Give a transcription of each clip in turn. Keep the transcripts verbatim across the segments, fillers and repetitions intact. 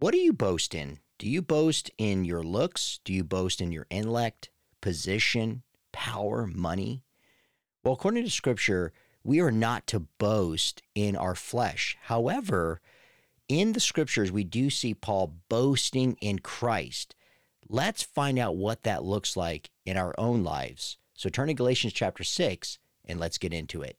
What do you boast in? Do you boast in your looks? Do you boast in your intellect, position, power, money? Well, according to Scripture, we are not to boast in our flesh. However, in the Scriptures, we do see Paul boasting in Christ. Let's find out what that looks like in our own lives. So turn to Galatians chapter six, and let's get into it.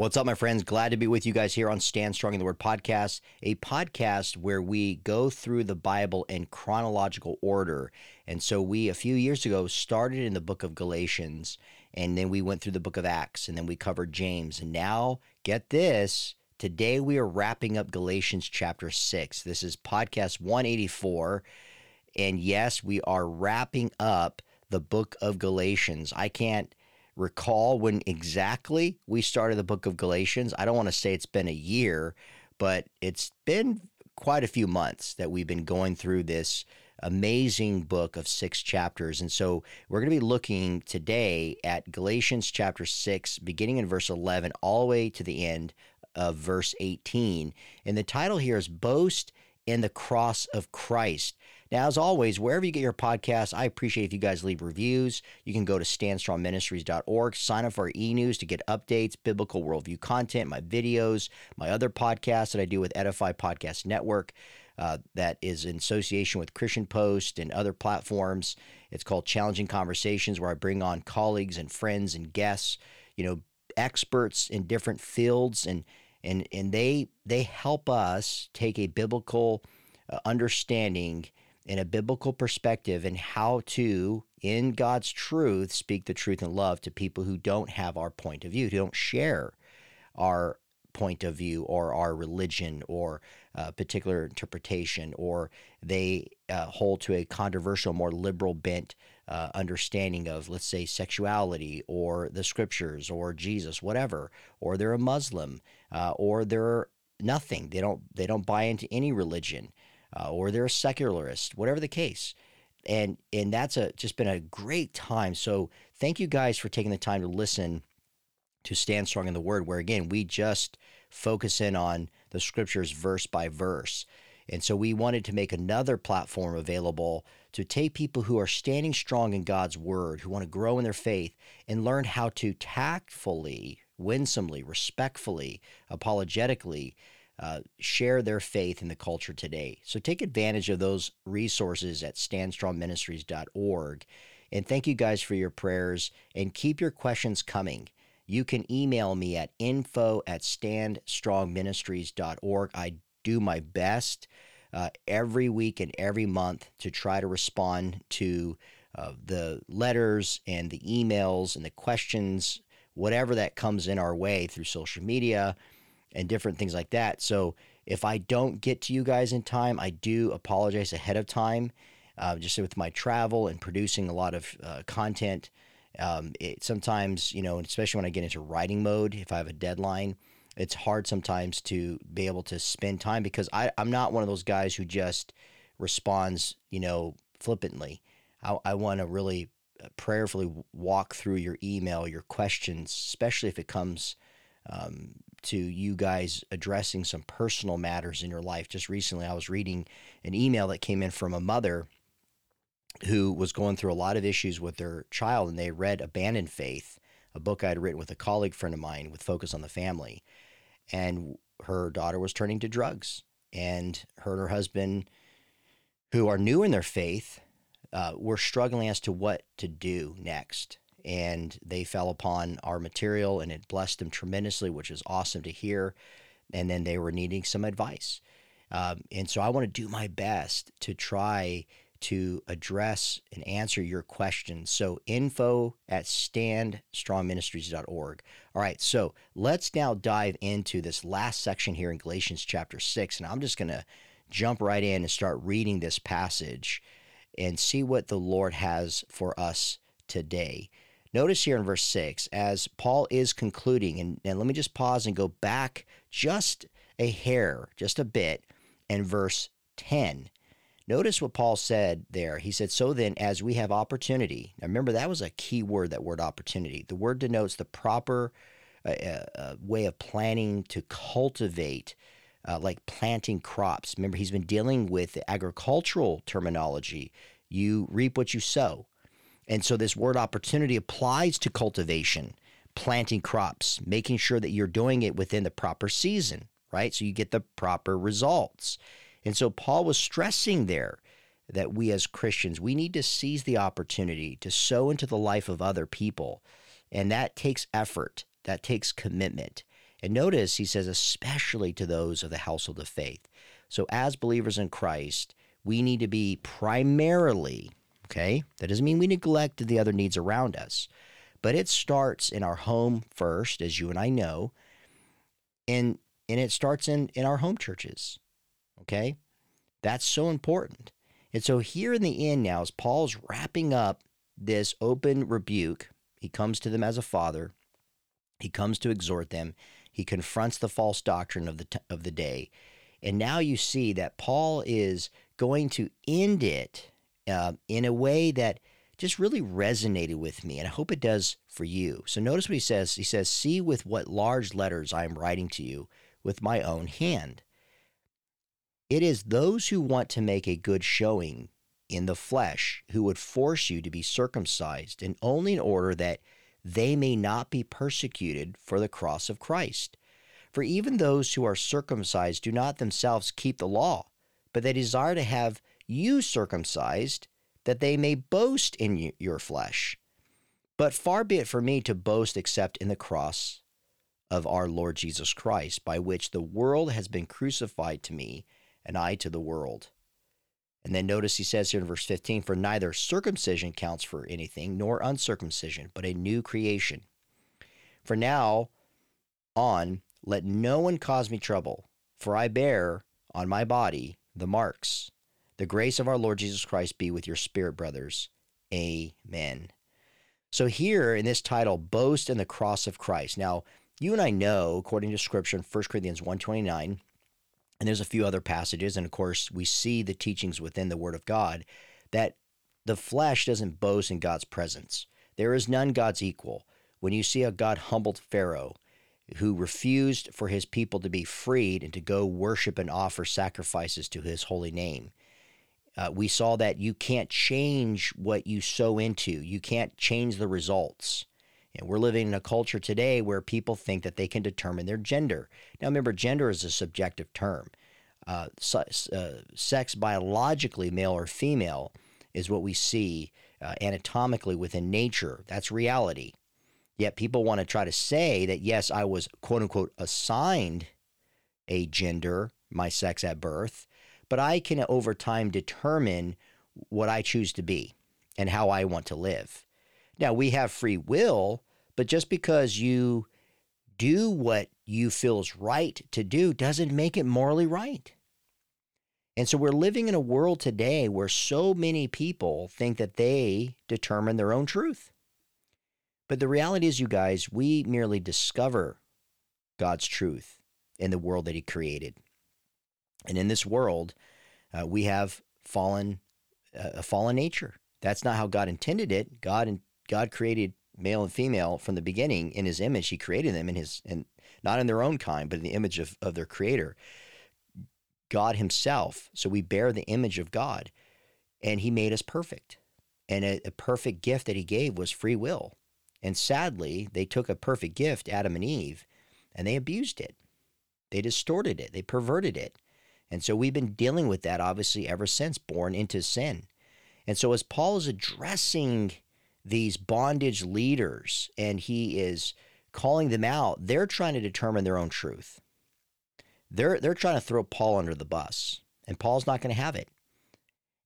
What's up, my friends? Glad to be with you guys here on Stand Strong in the Word podcast, a podcast where we go through the Bible in chronological order. And so we, a few years ago, started in the book of Galatians, and then we went through the book of Acts, and then we covered James. And now, get this, today we are wrapping up Galatians chapter six. This is podcast one eighty-four, and yes, we are wrapping up the book of Galatians. I can't recall when exactly we started the book of Galatians. I don't want to say it's been a year, but it's been quite a few months that we've been going through this amazing book of six chapters. And so we're going to be looking today at Galatians chapter six, beginning in verse eleven, all the way to the end of verse eighteen. And the title here is Boast in the Cross of Christ. Now, as always, wherever you get your podcasts, I appreciate if you guys leave reviews. You can go to Stand Strong Ministries dot org, sign up for our e-news to get updates, biblical worldview content, my videos, my other podcasts that I do with Edify Podcast Network uh, that is in association with Christian Post and other platforms. It's called Challenging Conversations, where I bring on colleagues and friends and guests, you know, experts in different fields, and and and they they help us take a biblical uh, understanding in a biblical perspective and how to, in God's truth, speak the truth in love to people who don't have our point of view, who don't share our point of view or our religion or a particular interpretation, or they uh, hold to a controversial, more liberal bent uh, understanding of, let's say, sexuality or the Scriptures or Jesus, whatever, or they're a Muslim uh, or they're nothing. They don't, they don't buy into any religion. Uh, or they're a secularist, whatever the case. And and that's a just been a great time. So thank you guys for taking the time to listen to Stand Strong in the Word, where, again, we just focus in on the Scriptures verse by verse. And so we wanted to make another platform available to take people who are standing strong in God's Word, who want to grow in their faith, and learn how to tactfully, winsomely, respectfully, apologetically, Uh, share their faith in the culture today. So take advantage of those resources at Stand Strong Ministries dot org. And thank you guys for your prayers, and keep your questions coming. You can email me at info at Stand Strong Ministries dot org. I do my best uh, every week and every month to try to respond to uh, the letters and the emails and the questions, whatever that comes in our way through social media and different things like that. So if I don't get to you guys in time, I do apologize ahead of time. Uh, just with my travel and producing a lot of uh, content, um, it sometimes, you know, especially when I get into writing mode, if I have a deadline, it's hard sometimes to be able to spend time, because I, I'm not one of those guys who just responds, you know, flippantly. I, I want to really prayerfully walk through your email, your questions, especially if it comes um, to you guys addressing some personal matters in your life. Just recently, I was reading an email that came in from a mother who was going through a lot of issues with their child, and they read Abandoned Faith, a book I had written with a colleague friend of mine with Focus on the Family. And her daughter was turning to drugs, and her and her husband, who are new in their faith, uh, were struggling as to what to do next. And they fell upon our material, and it blessed them tremendously, which is awesome to hear. And then they were needing some advice. Um, and so I want to do my best to try to address and answer your questions. So info at Stand Strong Ministries dot org. All right, so let's now dive into this last section here in Galatians chapter six. And I'm just going to jump right in and start reading this passage and see what the Lord has for us today. Notice here in verse six, as Paul is concluding, and, and let me just pause and go back just a hair, just a bit, and verse ten. Notice what Paul said there. He said, so then, as we have opportunity. Now, remember, that was a key word, that word opportunity. The word denotes the proper uh, uh, way of planning to cultivate, uh, like planting crops. Remember, he's been dealing with agricultural terminology. You reap what you sow. And so this word opportunity applies to cultivation, planting crops, making sure that you're doing it within the proper season, right? So you get the proper results. And so Paul was stressing there that we as Christians, we need to seize the opportunity to sow into the life of other people. And that takes effort. That takes commitment. And notice he says, especially to those of the household of faith. So as believers in Christ, we need to be primarily, okay? That doesn't mean we neglect the other needs around us, but it starts in our home first, as you and I know, and and it starts in, in our home churches. Okay? That's so important. And so here in the end now, as Paul's wrapping up this open rebuke, he comes to them as a father. He comes to exhort them. He confronts the false doctrine of the t- of the day. And now you see that Paul is going to end it uh, in a way that just really resonated with me, and I hope it does for you. So notice what he says. He says, see with what large letters I am writing to you with my own hand. It is those who want to make a good showing in the flesh who would force you to be circumcised, and only in order that they may not be persecuted for the cross of Christ. For even those who are circumcised do not themselves keep the law, but they desire to have you circumcised, that they may boast in your flesh. But far be it for me to boast except in the cross of our Lord Jesus Christ, by which the world has been crucified to me, and I to the world. And then notice he says here in verse fifteen, for neither circumcision counts for anything, nor uncircumcision, but a new creation. For now on, let no one cause me trouble, for I bear on my body the marks. The grace of our Lord Jesus Christ be with your spirit, brothers. Amen. So here in this title, boast in the cross of Christ. Now, you and I know, according to Scripture in First Corinthians one twenty-nine, and there's a few other passages, and of course, we see the teachings within the Word of God, that the flesh doesn't boast in God's presence. There is none God's equal. When you see how God humbled Pharaoh, who refused for his people to be freed and to go worship and offer sacrifices to his holy name, uh, we saw that you can't change what you sow into. You can't change the results. And we're living in a culture today where people think that they can determine their gender. Now, remember, gender is a subjective term. Uh, so, uh, sex, biologically, male or female, is what we see uh, anatomically within nature. That's reality. Yet people want to try to say that, yes, I was, quote unquote, assigned a gender, my sex at birth, but I can over time determine what I choose to be and how I want to live. Now, we have free will, but just because you do what you feel is right to do doesn't make it morally right. And so we're living in a world today where so many people think that they determine their own truth. But the reality is, you guys, we merely discover God's truth in the world that He created. And in this world, uh, we have fallen, uh, a fallen nature. That's not how God intended it. God intended God created male and female from the beginning in His image. He created them in His, and not in their own kind, but in the image of, of their Creator, God Himself. So we bear the image of God, and He made us perfect. And a, a perfect gift that He gave was free will. And sadly, they took a perfect gift, Adam and Eve, and they abused it. They distorted it. They perverted it. And so we've been dealing with that, obviously, ever since, born into sin. And so as Paul is addressing these bondage leaders, and he is calling them out, they're trying to determine their own truth. They're they're trying to throw Paul under the bus, and Paul's not going to have it.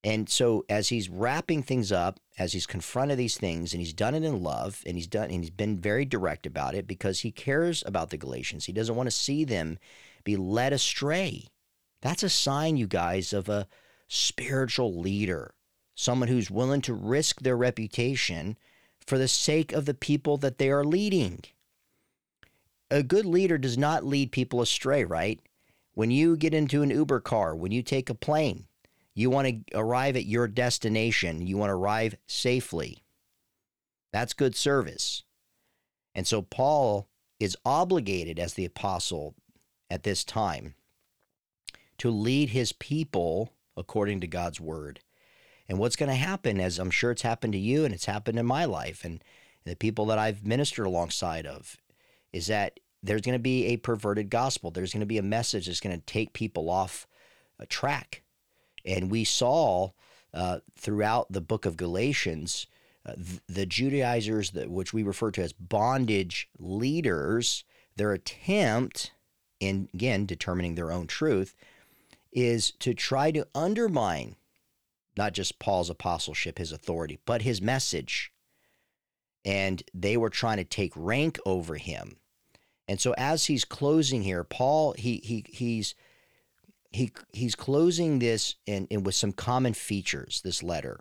And so as he's wrapping things up, as he's confronted these things, and he's done it in love, and he's done and he's been very direct about it because he cares about the Galatians. He doesn't want to see them be led astray. That's a sign, you guys, of a spiritual leader. Someone who's willing to risk their reputation for the sake of the people that they are leading. A good leader does not lead people astray, right? When you get into an Uber car, when you take a plane, you want to arrive at your destination. You want to arrive safely. That's good service. And so Paul is obligated as the apostle at this time to lead his people according to God's word. And what's going to happen, as I'm sure it's happened to you and it's happened in my life and the people that I've ministered alongside of, is that there's going to be a perverted gospel. There's going to be a message that's going to take people off a track. And we saw uh, throughout the book of Galatians, uh, th- the Judaizers, that, which we refer to as bondage leaders, their attempt, in again, determining their own truth, is to try to undermine not just Paul's apostleship, his authority, but his message. And they were trying to take rank over him. And so as he's closing here, Paul, he he he's he he's closing this in, in with some common features, this letter.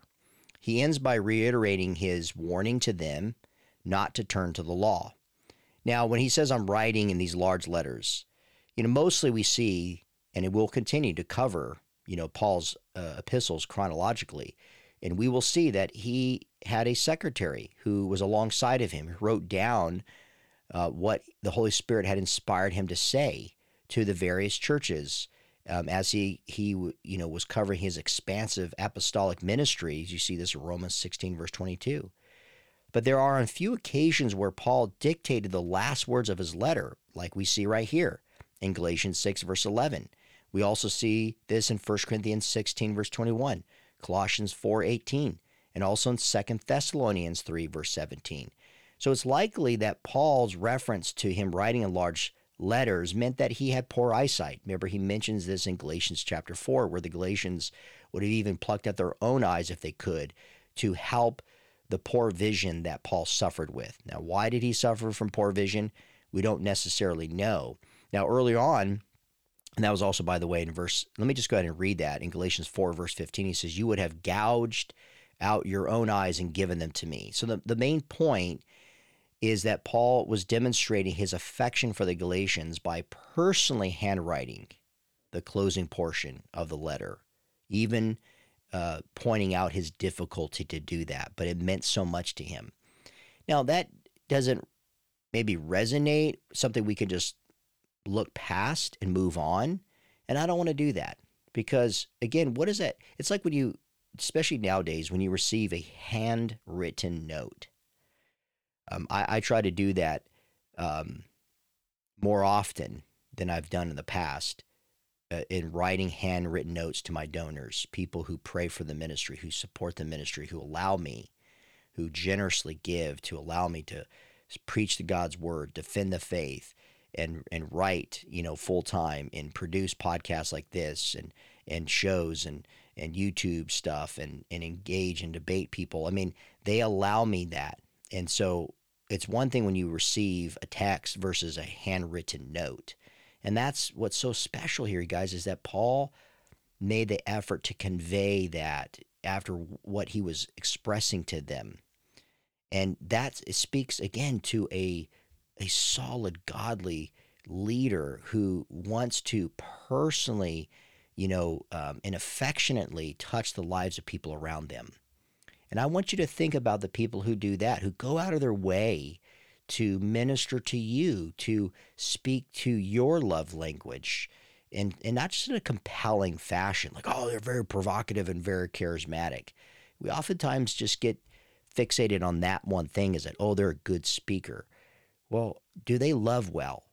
He ends by reiterating his warning to them not to turn to the law. Now, when he says I'm writing in these large letters, you know, mostly we see, and it will continue to cover, you know, Paul's uh, epistles chronologically. And we will see that he had a secretary who was alongside of him, who wrote down uh, what the Holy Spirit had inspired him to say to the various churches um, as he, he you know, was covering his expansive apostolic ministries. You see this in Romans sixteen, verse twenty-two. But there are on few occasions where Paul dictated the last words of his letter, like we see right here in Galatians six, verse eleven. We also see this in First Corinthians sixteen, verse twenty-one. Colossians four eighteen, and also in Second Thessalonians three, verse seventeen. So it's likely that Paul's reference to him writing in large letters meant that he had poor eyesight. Remember, he mentions this in Galatians chapter four, where the Galatians would have even plucked out their own eyes if they could to help the poor vision that Paul suffered with. Now, why did he suffer from poor vision? We don't necessarily know. Now, earlier on, and that was also, by the way, in verse, let me just go ahead and read that. In Galatians four, verse fifteen, he says, you would have gouged out your own eyes and given them to me. So the, the main point is that Paul was demonstrating his affection for the Galatians by personally handwriting the closing portion of the letter, even uh, pointing out his difficulty to do that. But it meant so much to him. Now, that doesn't maybe resonate, something we can just look past and move on. And I don't want to do that because, again, what is that? It's like when you, especially nowadays, when you receive a handwritten note. Um, I, I try to do that um, more often than I've done in the past uh, in writing handwritten notes to my donors, people who pray for the ministry, who support the ministry, who allow me, who generously give to allow me to preach the God's word, defend the faith, and and write, you know, full time and produce podcasts like this and and shows and and YouTube stuff and and engage and debate people. I mean, they allow me that. And so it's one thing when you receive a text versus a handwritten note. And that's what's so special here, you guys, is that Paul made the effort to convey that after what he was expressing to them. And that speaks again to a a solid, godly leader who wants to personally, you know, um, and affectionately touch the lives of people around them. And I want you to think about the people who do that, who go out of their way to minister to you, to speak to your love language, and, and not just in a compelling fashion, like, oh, they're very provocative and very charismatic. We oftentimes just get fixated on that one thing, is that, oh, they're a good speaker. Well, do they love well?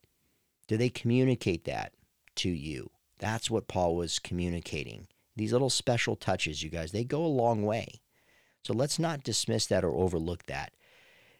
Do they communicate that to you? That's what Paul was communicating. These little special touches, you guys, they go a long way. So let's not dismiss that or overlook that.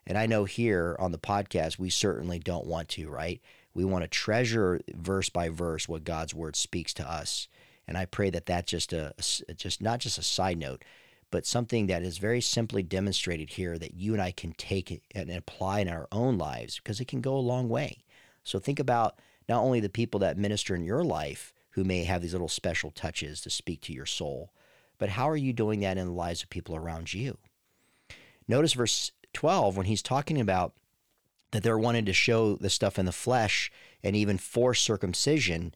And I know here on the podcast, we certainly don't want to, right? We want to treasure verse by verse what God's word speaks to us. And I pray that that's just a, just not just a side note, but something that is very simply demonstrated here that you and I can take it and apply in our own lives because it can go a long way. So think about not only the people that minister in your life who may have these little special touches to speak to your soul, but how are you doing that in the lives of people around you? Notice verse twelve, when he's talking about that they're wanting to show the stuff in the flesh and even force circumcision,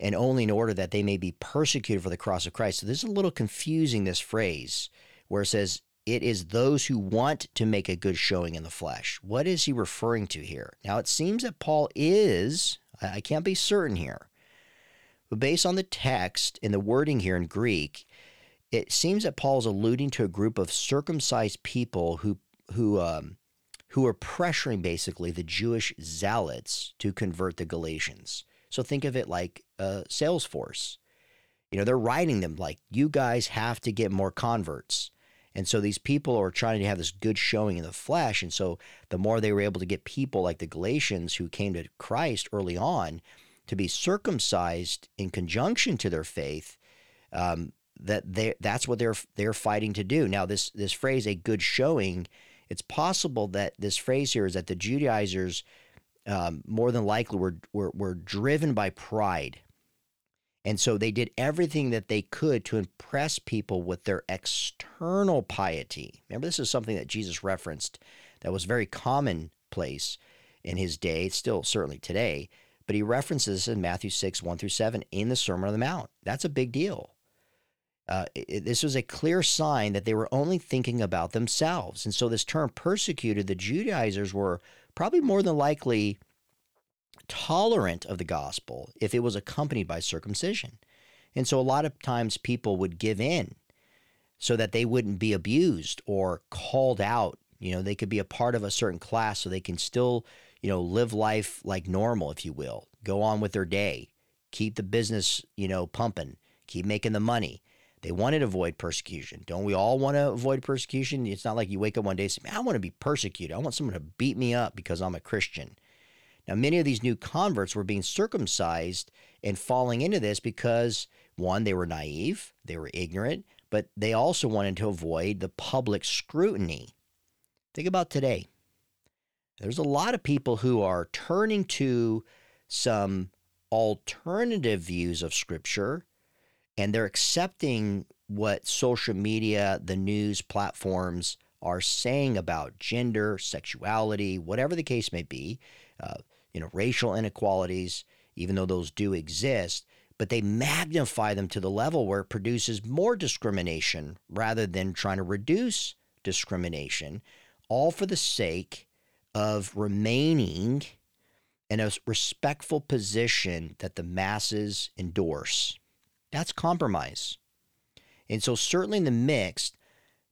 and only in order that they may be persecuted for the cross of Christ. So this is a little confusing, this phrase where it says, it is those who want to make a good showing in the flesh. What is he referring to here? Now, it seems that Paul is, I can't be certain here, but based on the text and the wording here in Greek, it seems that Paul is alluding to a group of circumcised people who who um, who are pressuring basically the Jewish zealots to convert the Galatians. So think of it like a sales force. You know, they're writing them like, you guys have to get more converts. And so these people are trying to have this good showing in the flesh. And so the more they were able to get people like the Galatians who came to Christ early on to be circumcised in conjunction to their faith, um, that they that's what they're they're fighting to do. Now, this this phrase, a good showing, it's possible that this phrase here is that the Judaizers um, more than likely were, were were driven by pride. And so they did everything that they could to impress people with their external piety. Remember, this is something that Jesus referenced that was very commonplace in his day, still certainly today, but he references in Matthew six, one through seven in the Sermon on the Mount. That's a big deal. Uh, it, this was a clear sign that they were only thinking about themselves. And so this term persecuted, the Judaizers were probably more than likely tolerant of the gospel if it was accompanied by circumcision. And so a lot of times people would give in so that they wouldn't be abused or called out. You know, they could be a part of a certain class so they can still, you know, live life like normal, if you will, go on with their day, keep the business, you know, pumping, keep making the money. They wanted to avoid persecution. Don't we all want to avoid persecution? It's not like you wake up one day and say, man, I want to be persecuted. I want someone to beat me up because I'm a Christian. Now, many of these new converts were being circumcised and falling into this because, one, they were naive, they were ignorant, but they also wanted to avoid the public scrutiny. Think about today. There's a lot of people who are turning to some alternative views of Scripture, and they're accepting what social media, the news platforms are saying about gender, sexuality, whatever the case may be. Uh, you know, racial inequalities, even though those do exist, but they magnify them to the level where it produces more discrimination rather than trying to reduce discrimination, all for the sake of remaining in a respectful position that the masses endorse. That's compromise. And so certainly in the mix,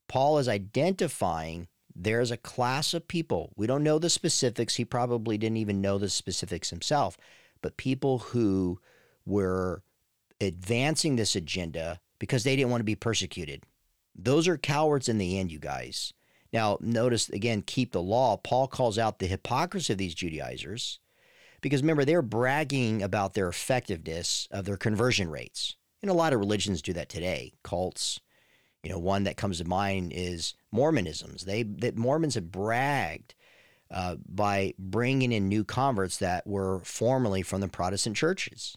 Paul is identifying there's a class of people. We don't know the specifics. He probably didn't even know the specifics himself, but people who were advancing this agenda because they didn't want to be persecuted. Those are cowards in the end, you guys. Now, notice, again, keep the law. Paul calls out the hypocrisy of these Judaizers because, remember, they're bragging about their effectiveness of their conversion rates. And a lot of religions do that today, cults. You know, one that comes to mind is Mormonism. They that Mormons have bragged uh, by bringing in new converts that were formerly from the Protestant churches.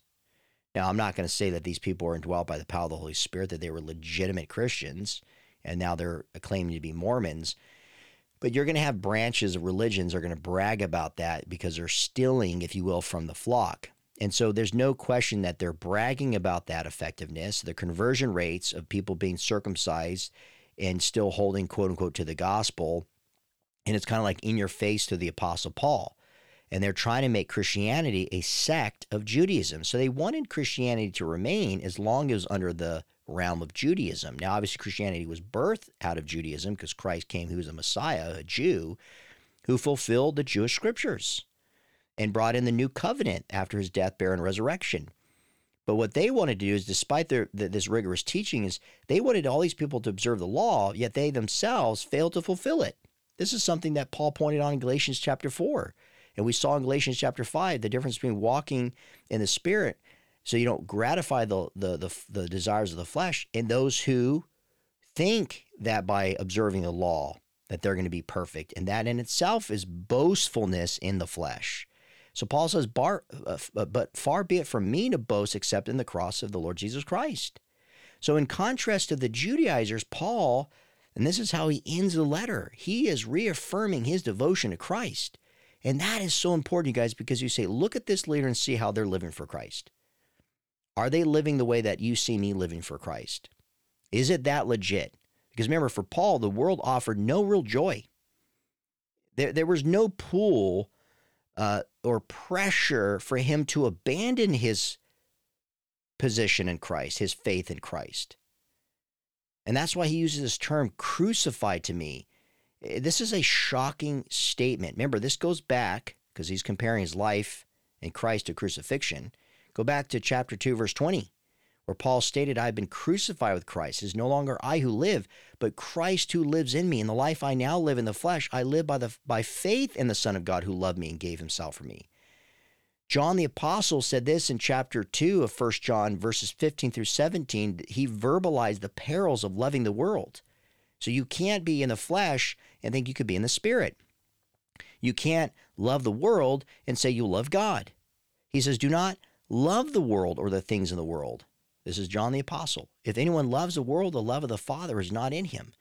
Now, I'm not going to say that these people were indwelt by the power of the Holy Spirit, that they were legitimate Christians, and now they're claiming to be Mormons. But you're going to have branches of religions that are going to brag about that because they're stealing, if you will, from the flock. And so there's no question that they're bragging about that effectiveness, the conversion rates of people being circumcised and still holding, quote unquote, to the gospel. And it's kind of like in your face to the Apostle Paul. And they're trying to make Christianity a sect of Judaism. So they wanted Christianity to remain as long as it was under the realm of Judaism. Now, obviously, Christianity was birthed out of Judaism because Christ came, who was a Messiah, a Jew, who fulfilled the Jewish scriptures and brought in the new covenant after his death, burial, and resurrection. But what they wanted to do is, despite their th- this rigorous teaching, is they wanted all these people to observe the law, yet they themselves failed to fulfill it. This is something that Paul pointed out in Galatians chapter four. And we saw in Galatians chapter five, the difference between walking in the Spirit, so you don't gratify the the the, the desires of the flesh, and those who think that by observing the law that they're going to be perfect. And that in itself is boastfulness in the flesh. So Paul says, but far be it from me to boast except in the cross of the Lord Jesus Christ. So in contrast to the Judaizers, Paul And this is how he ends the letter. He is reaffirming his devotion to Christ. And that is so important, you guys, because you say, look at this leader and see how they're living for Christ. Are they living the way that you see me living for Christ? Is it that legit? Because remember, for Paul, the world offered no real joy. There, there was no pull uh, or pressure for him to abandon his position in Christ, his faith in Christ. And that's why he uses this term, crucified to me. This is a shocking statement. Remember, this goes back, because he's comparing his life in Christ to crucifixion. Go back to chapter two, verse twenty, where Paul stated, I've been crucified with Christ. It is no longer I who live, but Christ who lives in me. In the life I now live in the flesh, I live by the by faith in the Son of God who loved me and gave himself for me. John the Apostle said this in chapter two of First John, verses fifteen through seventeen. He verbalized the perils of loving the world. So you can't be in the flesh and think you could be in the spirit. You can't love the world and say you love God. He says, do not love the world or the things in the world. This is John the Apostle. If anyone loves the world, the love of the Father is not in him.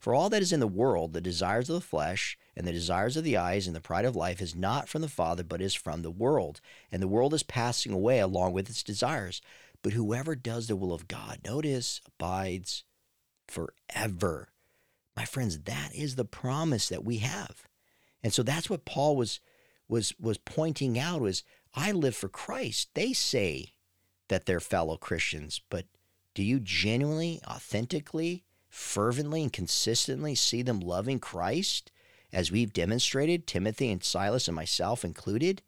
For all that is in the world, the desires of the flesh and the desires of the eyes and the pride of life is not from the Father, but is from the world. And the world is passing away along with its desires. But whoever does the will of God, notice, abides forever. My friends, that is the promise that we have. And so that's what Paul was was was pointing out was, I live for Christ. They say that they're fellow Christians, but do you genuinely, authentically, fervently, and consistently see them loving Christ as we've demonstrated, Timothy and Silas and myself included?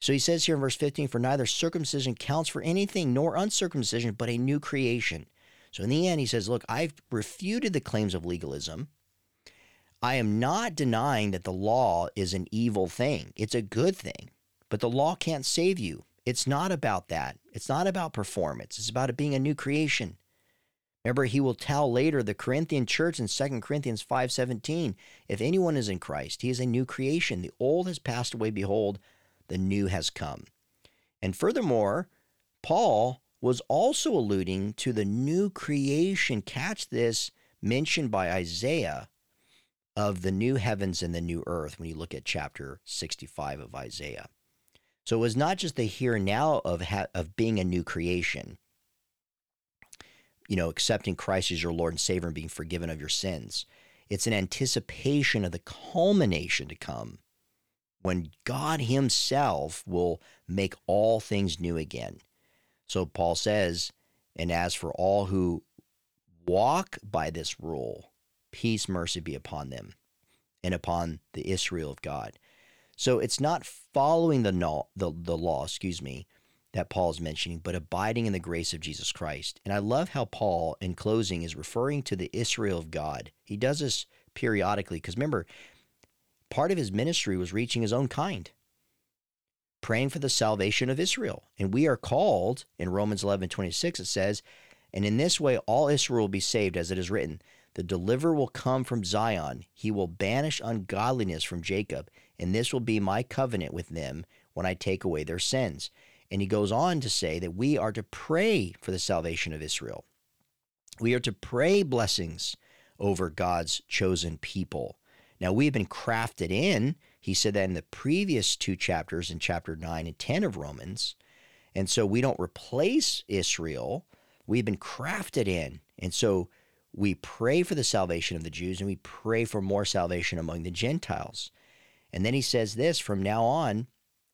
So he says here in verse fifteen, for neither circumcision counts for anything nor uncircumcision, but a new creation. So in the end, he says, look, I've refuted the claims of legalism. I am not denying that the law is an evil thing. It's a good thing, but the law can't save you. It's not about that. It's not about performance. It's about it being a new creation. Remember, he will tell later the Corinthian church in Second Corinthians five seventeen, if anyone is in Christ, he is a new creation. The old has passed away. Behold, the new has come. And furthermore, Paul was also alluding to the new creation, catch this, mentioned by Isaiah of the new heavens and the new earth when you look at chapter sixty-five of Isaiah. So it was not just the here and now of, ha- of being a new creation, you know, accepting Christ as your Lord and Savior and being forgiven of your sins. It's an anticipation of the culmination to come when God himself will make all things new again. So Paul says, and as for all who walk by this rule, peace, mercy be upon them and upon the Israel of God. So it's not following the law, the, the law, excuse me, that Paul's mentioning, but abiding in the grace of Jesus Christ. And I love how Paul, in closing, is referring to the Israel of God. He does this periodically because remember, part of his ministry was reaching his own kind, praying for the salvation of Israel. And we are called, in Romans eleven twenty-six, it says, and in this way all Israel will be saved, as it is written, the deliverer will come from Zion. He will banish ungodliness from Jacob, and this will be my covenant with them when I take away their sins. And he goes on to say that we are to pray for the salvation of Israel. We are to pray blessings over God's chosen people. Now, we've been crafted in, he said that in the previous two chapters, in chapter nine and ten of Romans. And so we don't replace Israel. We've been crafted in. And so we pray for the salvation of the Jews, and we pray for more salvation among the Gentiles. And then he says this, from now on,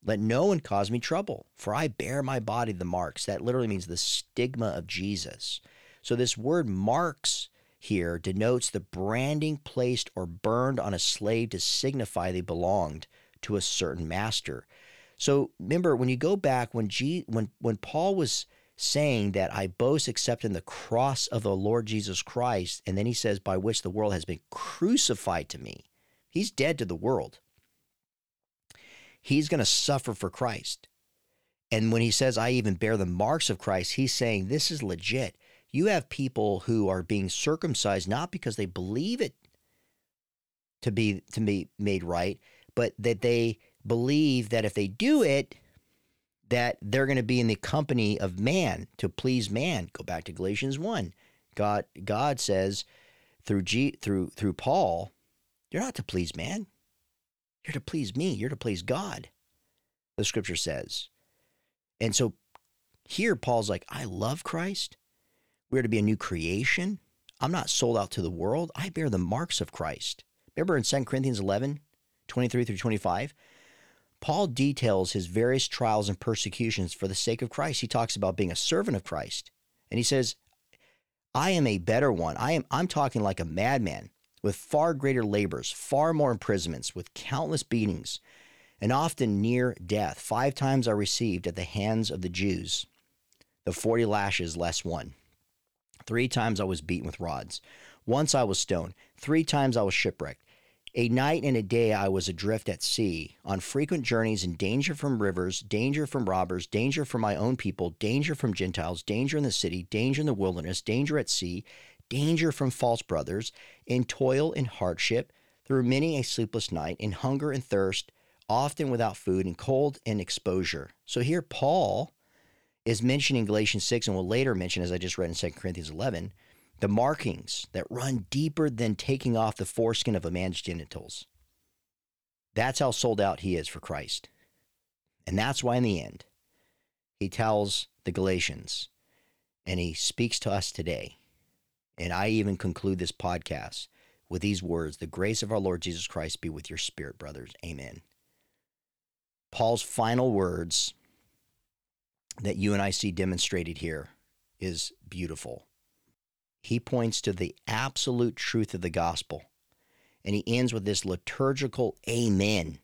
let no one cause me trouble, for I bear my body the marks. That literally means the stigma of Jesus. So this word marks here denotes the branding placed or burned on a slave to signify they belonged to a certain master. So remember, when you go back, when G, when when Paul was saying that I boast except in the cross of the Lord Jesus Christ, and then he says, by which the world has been crucified to me. He's dead to the world. He's going to suffer for Christ. And when he says, I even bear the marks of Christ, he's saying this is legit. You have people who are being circumcised not because they believe it to be to be made right, but that they believe that if they do it, that they're going to be in the company of man to please man. Go back to Galatians one. God, God says through G, through through Paul, you're not to please man. You're to please me. You're to please God, the scripture says. And so here Paul's like, I love Christ. We're to be a new creation. I'm not sold out to the world. I bear the marks of Christ. Remember in Second Corinthians eleven, twenty-three through twenty-five, Paul details his various trials and persecutions for the sake of Christ. He talks about being a servant of Christ. And he says, I am a better one. I am, I'm talking like a madman, with far greater labors, far more imprisonments, with countless beatings, and often near death. Five times I received at the hands of the Jews the forty lashes less one. Three times I was beaten with rods. Once I was stoned. Three times I was shipwrecked. A night and a day I was adrift at sea, on frequent journeys, in danger from rivers, danger from robbers, danger from my own people, danger from Gentiles, danger in the city, danger in the wilderness, danger at sea, danger from false brothers, in toil and hardship, through many a sleepless night, in hunger and thirst, often without food, and cold and exposure. So here Paul is mentioning Galatians six, and will later mention, as I just read in Second Corinthians eleven, the markings that run deeper than taking off the foreskin of a man's genitals. That's how sold out he is for Christ. And that's why in the end, he tells the Galatians, and he speaks to us today. And I even conclude this podcast with these words, the grace of our Lord Jesus Christ be with your spirit, brothers. Amen. Paul's final words that you and I see demonstrated here is beautiful. He points to the absolute truth of the gospel, and he ends with this liturgical amen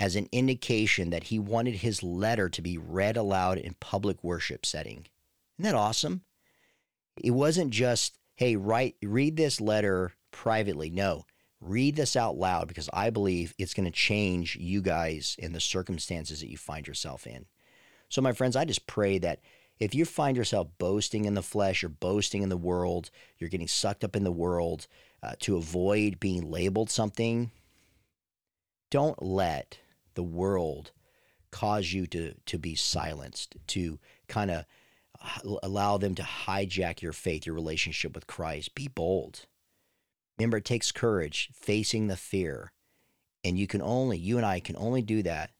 as an indication that he wanted his letter to be read aloud in public worship setting. Isn't that awesome? It wasn't just, hey, write, read this letter privately. No, read this out loud, because I believe it's going to change you guys in the circumstances that you find yourself in. So my friends, I just pray that if you find yourself boasting in the flesh, you're boasting in the world, you're getting sucked up in the world uh, to avoid being labeled something, don't let the world cause you to, to be silenced, to kind of allow them to hijack your faith, your relationship with Christ. Be bold. Remember, it takes courage, facing the fear. And you can only, you and I can only do that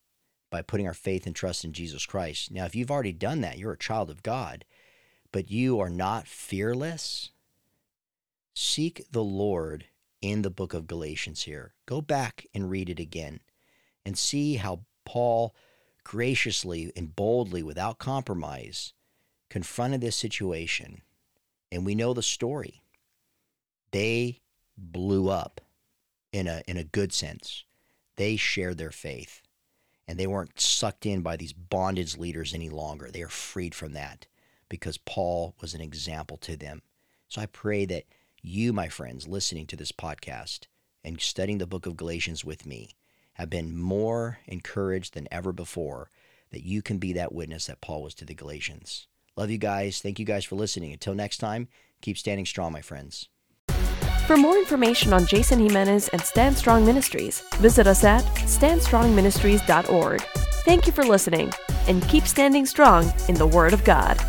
by putting our faith and trust in Jesus Christ. Now, if you've already done that, you're a child of God, but you are not fearless. Seek the Lord in the book of Galatians here. Go back and read it again and see how Paul graciously and boldly, without compromise, confronted this situation. And we know the story. They blew up in a, in a good sense. They shared their faith. And they weren't sucked in by these bondage leaders any longer. They are freed from that because Paul was an example to them. So I pray that you, my friends, listening to this podcast and studying the book of Galatians with me, have been more encouraged than ever before that you can be that witness that Paul was to the Galatians. Love you guys. Thank you guys for listening. Until next time, keep standing strong, my friends. For more information on Jason Jimenez and Stand Strong Ministries, visit us at Stand Strong Ministries dot org. Thank you for listening, and keep standing strong in the Word of God.